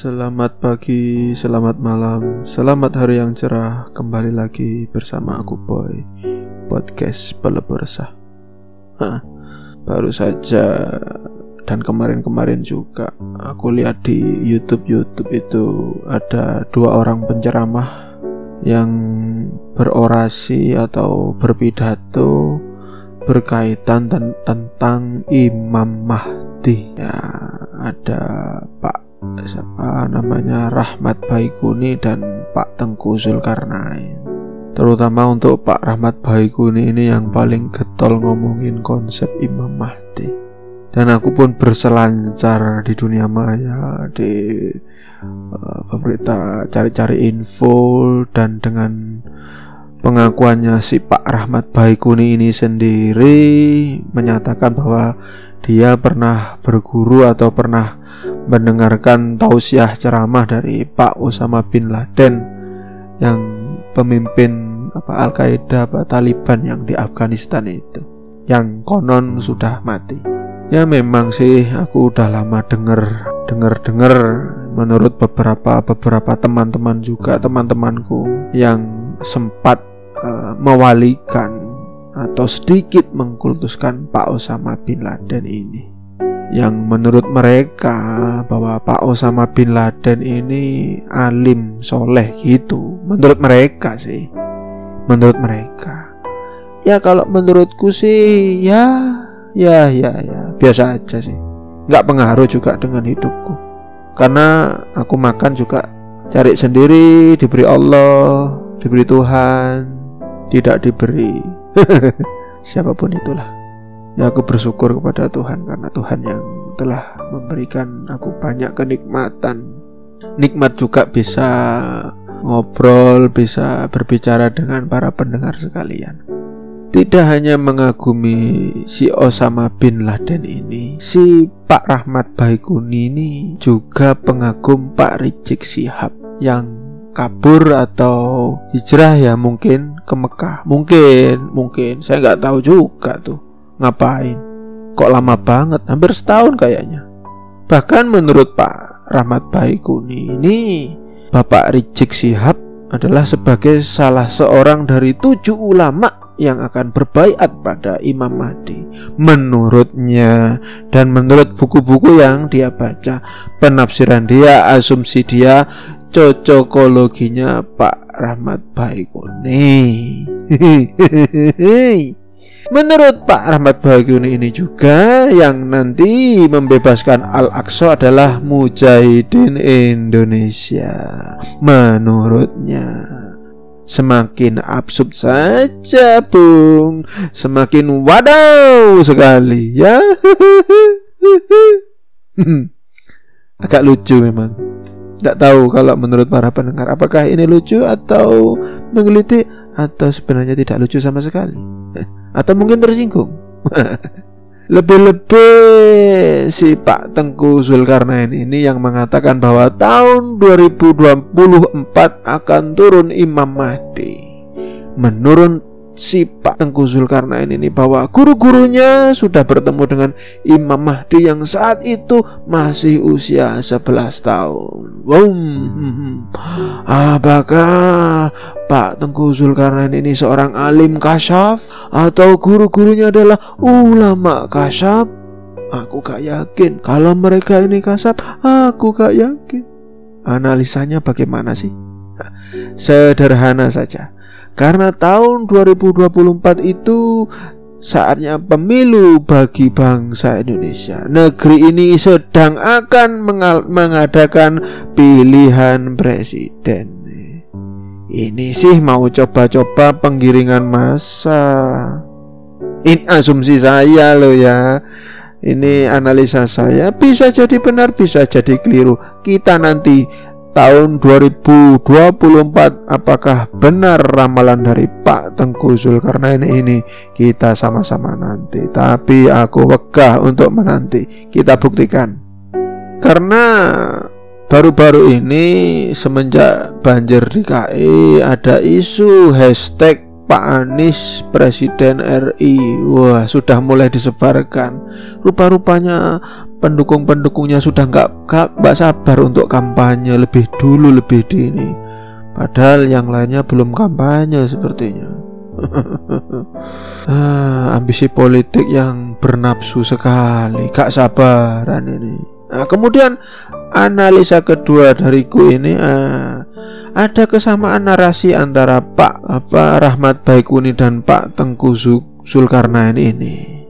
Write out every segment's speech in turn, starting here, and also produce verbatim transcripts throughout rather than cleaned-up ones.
Selamat pagi, selamat malam, selamat hari yang cerah. Kembali lagi bersama aku Boy Podcast Pelebursa. Hah, baru saja dan kemarin-kemarin juga aku lihat di YouTube-YouTube itu ada dua orang penceramah yang berorasi atau berpidato berkaitan ten- tentang Imam Mahdi. Ya, ada Pak siapa namanya Rahmat Baiquni dan Pak Tengku Zulkarnain. Terutama untuk Pak Rahmat Baiquni ini yang paling getol ngomongin konsep Imam Mahdi. Dan aku pun berselancar di dunia maya, di uh, berita, cari-cari info, dan dengan pengakuannya si Pak Rahmat Baiquni ini sendiri menyatakan bahwa dia pernah berguru atau pernah mendengarkan tausiah ceramah dari Pak Osama bin Laden yang pemimpin apa Al-Qaeda apa Taliban yang di Afghanistan itu, yang konon sudah mati. Ya memang sih aku udah lama dengar dengar dengar menurut beberapa beberapa teman-teman juga teman-temanku yang sempat uh, mewalikan atau sedikit mengkultuskan Pak Osama bin Laden ini, yang menurut mereka bahwa Pak Osama bin Laden ini alim soleh gitu. Menurut mereka sih, menurut mereka. Ya kalau menurutku sih ya ya ya ya biasa aja sih. Gak pengaruh juga dengan hidupku, karena aku makan juga cari sendiri, diberi Allah, diberi Tuhan, tidak diberi siapapun itulah. Ya aku bersyukur kepada Tuhan karena Tuhan yang telah memberikan aku banyak kenikmatan. Nikmat juga bisa ngobrol, bisa berbicara dengan para pendengar sekalian. Tidak hanya mengagumi si Osama bin Laden ini, si Pak Rahmat Baiquni ini juga pengagum Pak Rizieq Shihab yang kabur atau hijrah ya mungkin ke Mekah. Mungkin, mungkin. Saya enggak tahu juga tuh. Ngapain? Kok lama banget? Hampir setahun kayaknya. Bahkan menurut Pak Rahmat Baiquni ini, Bapak Rizieq Shihab adalah sebagai salah seorang dari tujuh ulama yang akan berbaiat pada Imam Mahdi. Menurutnya dan menurut buku-buku yang dia baca, penafsiran dia, asumsi dia, cocokologinya Pak Rahmat Baiquni. Menurut Pak Rahmat Baiquni ini juga, yang nanti membebaskan Al-Aqsa adalah mujahidin Indonesia. Menurutnya semakin absurd saja, Bung. Semakin wadaw sekali ya. Agak lucu memang. Tidak tahu kalau menurut para pendengar apakah ini lucu atau menggelitik atau sebenarnya tidak lucu sama sekali, atau mungkin tersinggung. Lebih-lebih si Pak Tengku Zulkarnain ini yang mengatakan bahwa tahun dua ribu dua puluh empat akan turun Imam Mahdi. Menurut si Pak Tengku Zulkarnain ini bahwa guru-gurunya sudah bertemu dengan Imam Mahdi yang saat itu masih usia sebelas tahun. Wow. Apakah Pak Tengku Zulkarnain ini seorang alim kasyaf atau guru-gurunya adalah ulama kasyaf? Aku gak yakin. Kalau mereka ini kasyaf, aku gak yakin. Analisanya bagaimana sih? Sederhana saja. Karena tahun dua ribu dua puluh empat itu saatnya pemilu bagi bangsa Indonesia. Negeri ini sedang akan mengal- mengadakan pilihan presiden. Ini sih mau coba-coba penggiringan massa. Ini asumsi saya loh ya. Ini analisa saya. Bisa jadi benar, bisa jadi keliru. Kita nanti tahun dua ribu dua puluh empat apakah benar ramalan dari Pak Tengku Zulkarnain ini? Kita sama-sama nanti. Tapi aku wegah untuk menanti. Kita buktikan. Karena baru-baru ini semenjak banjir D K I ada isu hashtag Pak Anies Presiden R I. Wah, sudah mulai disebarkan. Rupa-rupanya pendukung-pendukungnya sudah nggak nggak sabar untuk kampanye lebih dulu, lebih dini, padahal yang lainnya belum kampanye sepertinya. ah, ambisi politik yang bernafsu sekali, nggak sabaran ini. Nah, kemudian analisa kedua dariku ini, ah, ada kesamaan narasi antara Pak apa Rahmat Baiquni dan Pak Tengku Zulkarnain ini,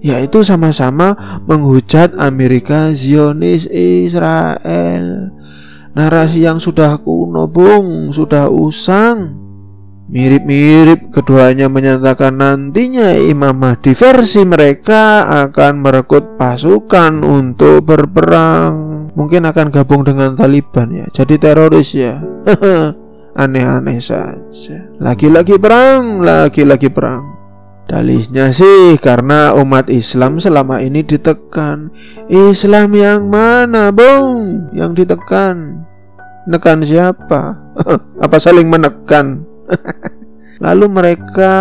yaitu sama-sama menghujat Amerika Zionis Israel. Narasi yang sudah kuno, bung, sudah usang. Mirip-mirip keduanya menyatakan nantinya Imam Mahdi versi mereka akan merekrut pasukan untuk berperang. Mungkin akan gabung dengan Taliban ya, jadi teroris ya. Aneh-aneh saja. Lagi-lagi perang, lagi-lagi perang. Dalihnya sih karena umat Islam selama ini ditekan. Islam yang mana, bung, yang ditekan? Nekan siapa? Apa saling menekan? Lalu mereka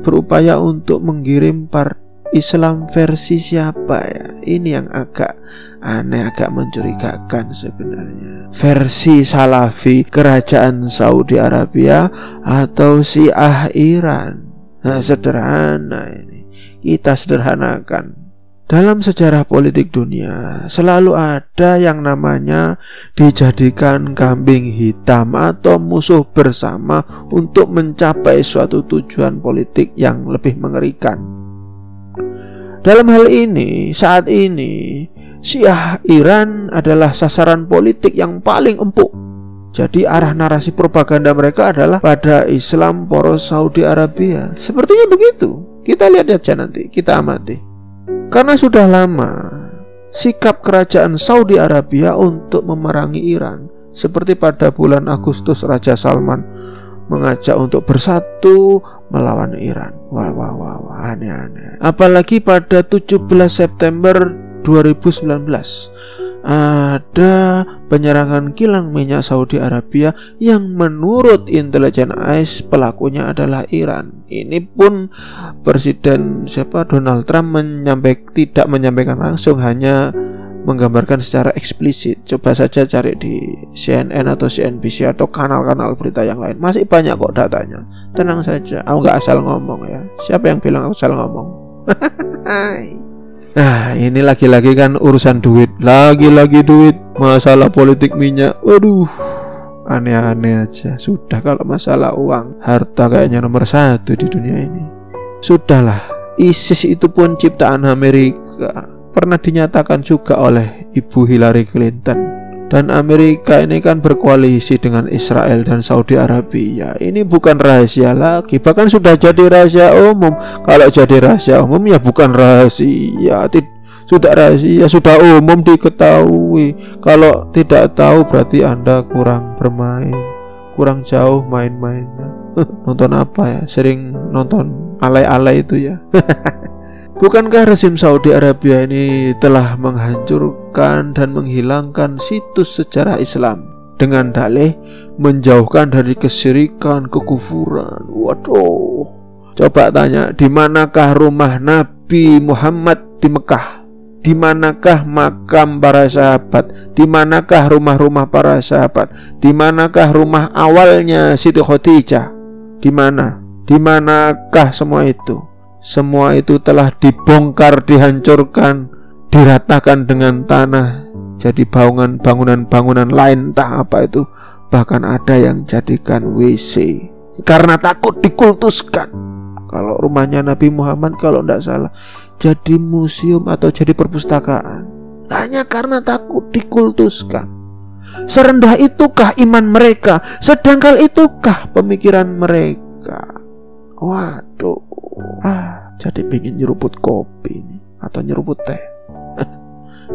berupaya untuk menggiring part Islam versi siapa ya? Ini yang agak aneh, agak mencurigakan sebenarnya. Versi Salafi kerajaan Saudi Arabia atau Syiah Iran. Nah, sederhana ini, kita sederhanakan. Dalam sejarah politik dunia selalu ada yang namanya dijadikan kambing hitam atau musuh bersama untuk mencapai suatu tujuan politik yang lebih mengerikan. Dalam hal ini, saat ini Syiah Iran adalah sasaran politik yang paling empuk. Jadi arah narasi propaganda mereka adalah pada Islam poros Saudi Arabia. Sepertinya begitu. Kita lihat aja nanti, kita amati. Karena sudah lama sikap kerajaan Saudi Arabia untuk memerangi Iran. Seperti pada bulan Agustus Raja Salman mengajak untuk bersatu melawan Iran. Wah, wah, wah, wah, aneh-aneh. Apalagi pada tujuh belas September dua ribu sembilan belas ada penyerangan kilang minyak Saudi Arabia yang menurut intelijen I S I S pelakunya adalah Iran. Ini pun Presiden siapa Donald Trump menyampaik, tidak menyampaikan langsung, hanya menggambarkan secara eksplisit. Coba saja cari di C N N atau C N B C atau kanal-kanal berita yang lain. Masih banyak kok datanya. Tenang saja, aku nggak asal ngomong ya. Siapa yang bilang aku asal ngomong? Nah, ini lagi-lagi kan urusan duit, lagi-lagi duit, masalah politik minyak. Waduh, aneh-aneh aja. Sudah kalau masalah uang, harta kayaknya nomor satu di dunia ini. Sudahlah, ISIS itu pun ciptaan Amerika. Pernah dinyatakan juga oleh Ibu Hillary Clinton. Dan Amerika ini kan berkoalisi dengan Israel dan Saudi Arabia. Ini bukan rahasia lagi, bahkan sudah jadi rahasia umum. Kalau jadi rahasia umum ya bukan rahasia, Tid- sudah rahasia, sudah umum diketahui. Kalau tidak tahu berarti Anda kurang bermain, kurang jauh main-mainnya. Nonton apa ya? Sering nonton alay-alay itu ya. Bukankah rezim Saudi Arabia ini telah menghancurkan dan menghilangkan situs sejarah Islam dengan dalih menjauhkan dari kesyirikan, kekufuran? Waduh. Coba tanya, di manakah rumah Nabi Muhammad di Mekah? Di manakah makam para sahabat? Di manakah rumah-rumah para sahabat? Di manakah rumah awalnya Siti Khadijah? Di mana? Di manakah semua itu? Semua itu telah dibongkar, dihancurkan, diratakan dengan tanah. Jadi bangunan, bangunan-bangunan lain entah apa itu. Bahkan ada yang jadikan W C karena takut dikultuskan. Kalau rumahnya Nabi Muhammad kalau tidak salah jadi museum atau jadi perpustakaan, hanya karena takut dikultuskan. Serendah itukah iman mereka? Sedangkal itukah pemikiran mereka? Waduh. Ah, jadi pingin nyeruput kopi ini atau nyeruput teh.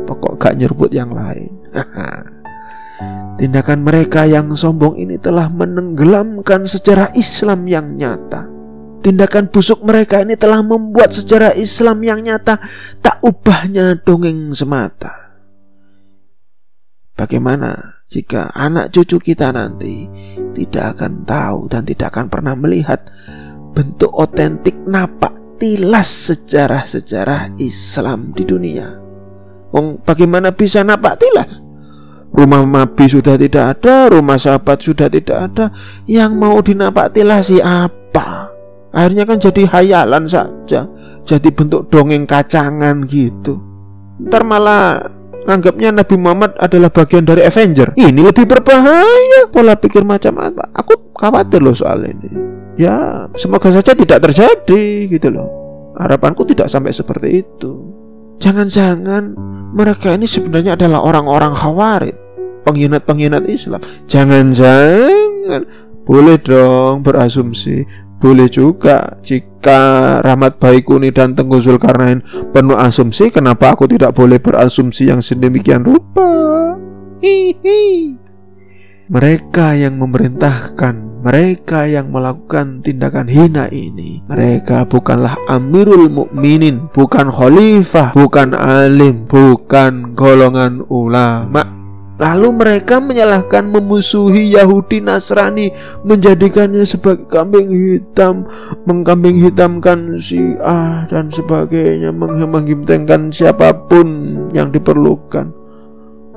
Pokok gak nyeruput yang lain. Tindakan mereka yang sombong ini telah menenggelamkan sejarah Islam yang nyata. Tindakan busuk mereka ini telah membuat sejarah Islam yang nyata tak ubahnya dongeng semata. Bagaimana jika anak cucu kita nanti tidak akan tahu dan tidak akan pernah melihat bentuk otentik napak tilas sejarah-sejarah Islam di dunia? Wong bagaimana bisa napaktilah? Rumah Mabi sudah tidak ada, rumah sahabat sudah tidak ada, yang mau dinapaktilah siapa? Akhirnya kan jadi hayalan saja, jadi bentuk dongeng kacangan gitu. Ntar malah anggapnya Nabi Muhammad adalah bagian dari Avenger. Ini lebih berbahaya. Pola pikir macam apa? Aku khawatir loh soal ini. Ya semoga saja tidak terjadi gitu loh. Harapanku tidak sampai seperti itu. Jangan-jangan mereka ini sebenarnya adalah orang-orang khawarij, pengkhianat-pengkhianat Islam. Jangan-jangan. Boleh dong berasumsi. Boleh juga jika Rahmat Baiquni dan Tengku Zulkarnain penuh asumsi, kenapa aku tidak boleh berasumsi yang sedemikian rupa? Hihi. Mereka yang memerintahkan, mereka yang melakukan tindakan hina ini, mereka bukanlah Amirul Mukminin, bukan Khalifah, bukan alim, bukan golongan ulama. Lalu mereka menyalahkan, memusuhi Yahudi Nasrani, menjadikannya sebagai kambing hitam, mengkambing hitamkan Syiah dan sebagainya, menghimpangkan siapapun yang diperlukan.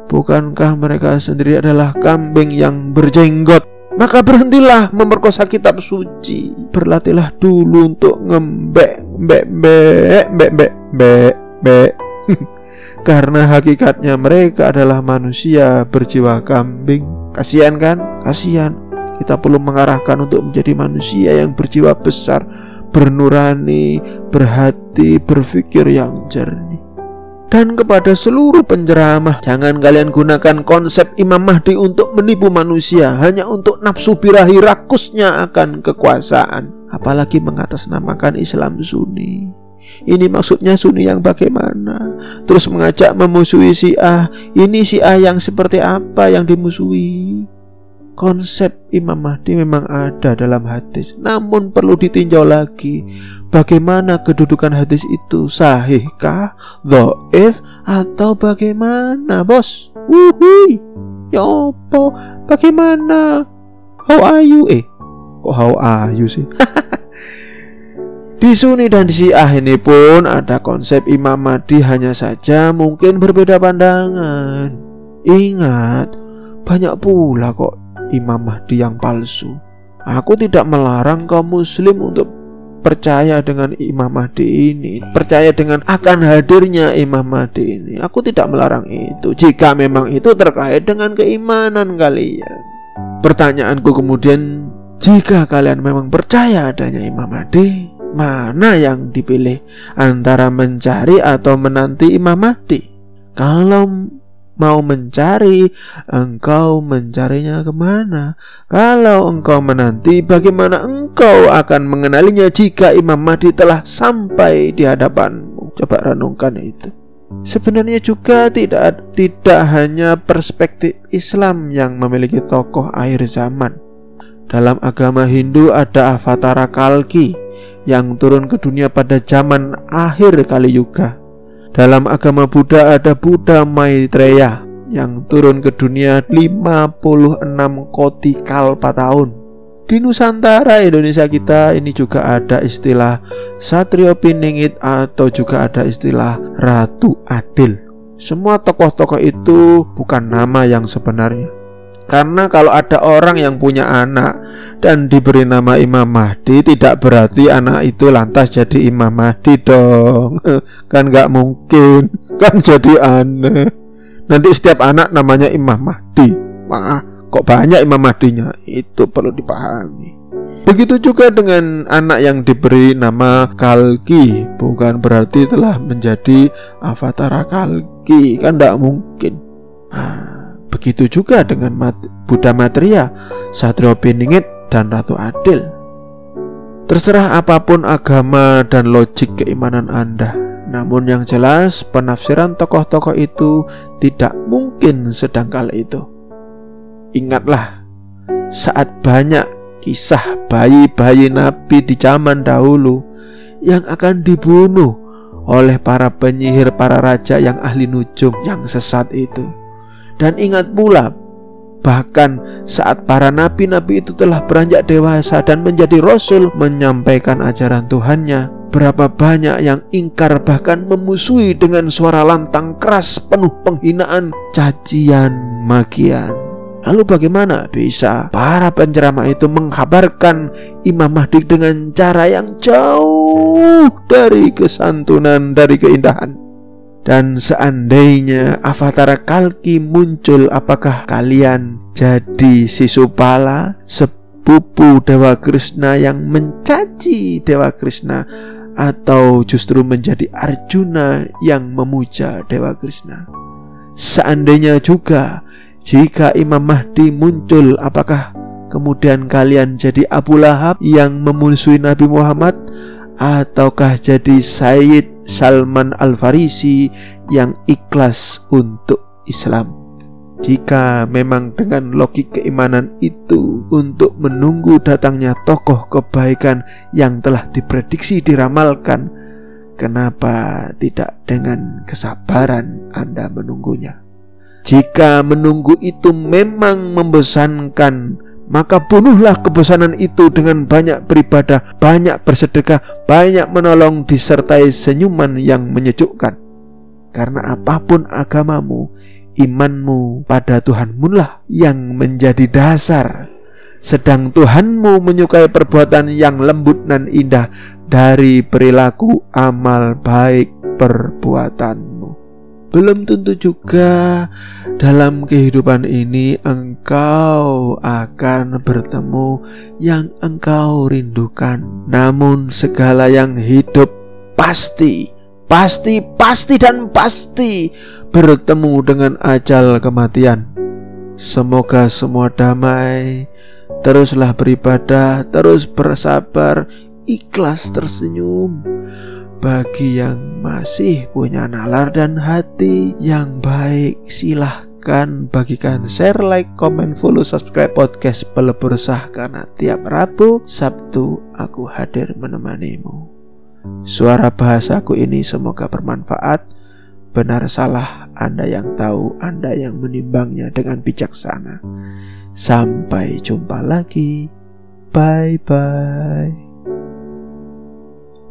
Bukankah mereka sendiri adalah kambing yang berjenggot? Maka berhentilah memperkosa kitab suci. Berlatihlah dulu untuk ngembek, mbek, mbek, mbek, mbek, mbek, mbek. Karena hakikatnya mereka adalah manusia berjiwa kambing. Kasihan kan? Kasihan. Kita perlu mengarahkan untuk menjadi manusia yang berjiwa besar, bernurani, berhati, berpikir yang jernih. Dan kepada seluruh penceramah, jangan kalian gunakan konsep Imam Mahdi untuk menipu manusia, hanya untuk nafsu birahi rakusnya akan kekuasaan, apalagi mengatasnamakan Islam Sunni. Ini maksudnya Sunni yang bagaimana? Terus mengajak memusuhi Syiah. Ini Syiah yang seperti apa yang dimusuhi? Konsep Imam Mahdi memang ada dalam hadis, namun perlu ditinjau lagi bagaimana kedudukan hadis itu, sahihkah, dhaif, atau bagaimana, bos? Wuhui, ya apa? Bagaimana? How are you? Eh, kok how are you sih? Di Sunni dan di Syiah ini pun ada konsep Imam Mahdi, hanya saja mungkin berbeda pandangan. Ingat, banyak pula kok Imam Mahdi yang palsu. Aku tidak melarang kaum muslim untuk percaya dengan Imam Mahdi ini, percaya dengan akan hadirnya Imam Mahdi ini. Aku tidak melarang itu, jika memang itu terkait dengan keimanan kalian. Pertanyaanku kemudian, jika kalian memang percaya adanya Imam Mahdi, mana yang dipilih antara mencari atau menanti Imam Mahdi? Kalau mau mencari, engkau mencarinya kemana? Kalau engkau menanti, bagaimana engkau akan mengenalinya jika Imam Mahdi telah sampai di hadapanmu? Coba renungkan itu. Sebenarnya juga tidak tidak hanya perspektif Islam yang memiliki tokoh akhir zaman. Dalam agama Hindu ada Avatara Kalki yang turun ke dunia pada zaman akhir Kali Yuga. Dalam agama Buddha ada Buddha Maitreya yang turun ke dunia lima puluh enam koti kalpa tahun. Di Nusantara Indonesia kita ini juga ada istilah Satrio Piningit atau juga ada istilah Ratu Adil. Semua tokoh-tokoh itu bukan nama yang sebenarnya. Karena kalau ada orang yang punya anak dan diberi nama Imam Mahdi, tidak berarti anak itu lantas jadi Imam Mahdi dong. Kan gak mungkin. Kan jadi aneh. Nanti setiap anak namanya Imam Mahdi. Wah, kok banyak Imam Mahdinya? Itu perlu dipahami. Begitu juga dengan anak yang diberi nama Kalki, bukan berarti telah menjadi Avatara Kalki. Kan gak mungkin. Begitu juga dengan Buddha Maitreya, Satrio Piningit, dan Ratu Adil. Terserah apapun agama dan logik keimanan Anda, namun yang jelas penafsiran tokoh-tokoh itu tidak mungkin sedang kala itu. Ingatlah, saat banyak kisah bayi-bayi Nabi di zaman dahulu yang akan dibunuh oleh para penyihir, para raja yang ahli nujum, yang sesat itu. Dan ingat pula, bahkan saat para nabi-nabi itu telah beranjak dewasa dan menjadi rasul, menyampaikan ajaran Tuhannya, berapa banyak yang ingkar bahkan memusuhi dengan suara lantang keras penuh penghinaan, cacian, makian. Lalu bagaimana bisa para penceramah itu menghabarkan Imam Mahdi dengan cara yang jauh dari kesantunan, dari keindahan? Dan seandainya Avatara Kalki muncul, apakah kalian jadi Sisupala, sepupu Dewa Krishna yang mencaci Dewa Krishna, atau justru menjadi Arjuna yang memuja Dewa Krishna? Seandainya juga jika Imam Mahdi muncul, apakah kemudian kalian jadi Abu Lahab yang memusuhi Nabi Muhammad, ataukah jadi Sayyid Salman Al-Farisi yang ikhlas untuk Islam? Jika memang dengan logik keimanan itu untuk menunggu datangnya tokoh kebaikan yang telah diprediksi, diramalkan, kenapa tidak dengan kesabaran Anda menunggunya? Jika menunggu itu memang membosankan, maka bunuhlah kebosanan itu dengan banyak beribadah, banyak bersedekah, banyak menolong, disertai senyuman yang menyejukkan. Karena apapun agamamu, imanmu pada Tuhanmulah yang menjadi dasar, sedang Tuhanmu menyukai perbuatan yang lembut dan indah dari perilaku amal baik perbuatanmu. Belum tentu juga dalam kehidupan ini engkau akan bertemu yang engkau rindukan. Namun segala yang hidup pasti, pasti, pasti dan pasti bertemu dengan ajal kematian. Semoga semua damai. Teruslah beribadah, terus bersabar, ikhlas, tersenyum. Bagi yang masih punya nalar dan hati yang baik, silahkan bagikan, share, like, komen, follow, subscribe podcast Pelebursa, karena tiap Rabu, Sabtu aku hadir menemanimu. Suara bahasaku ini semoga bermanfaat. Benar salah Anda yang tahu, Anda yang menimbangnya dengan bijaksana. Sampai jumpa lagi. Bye bye.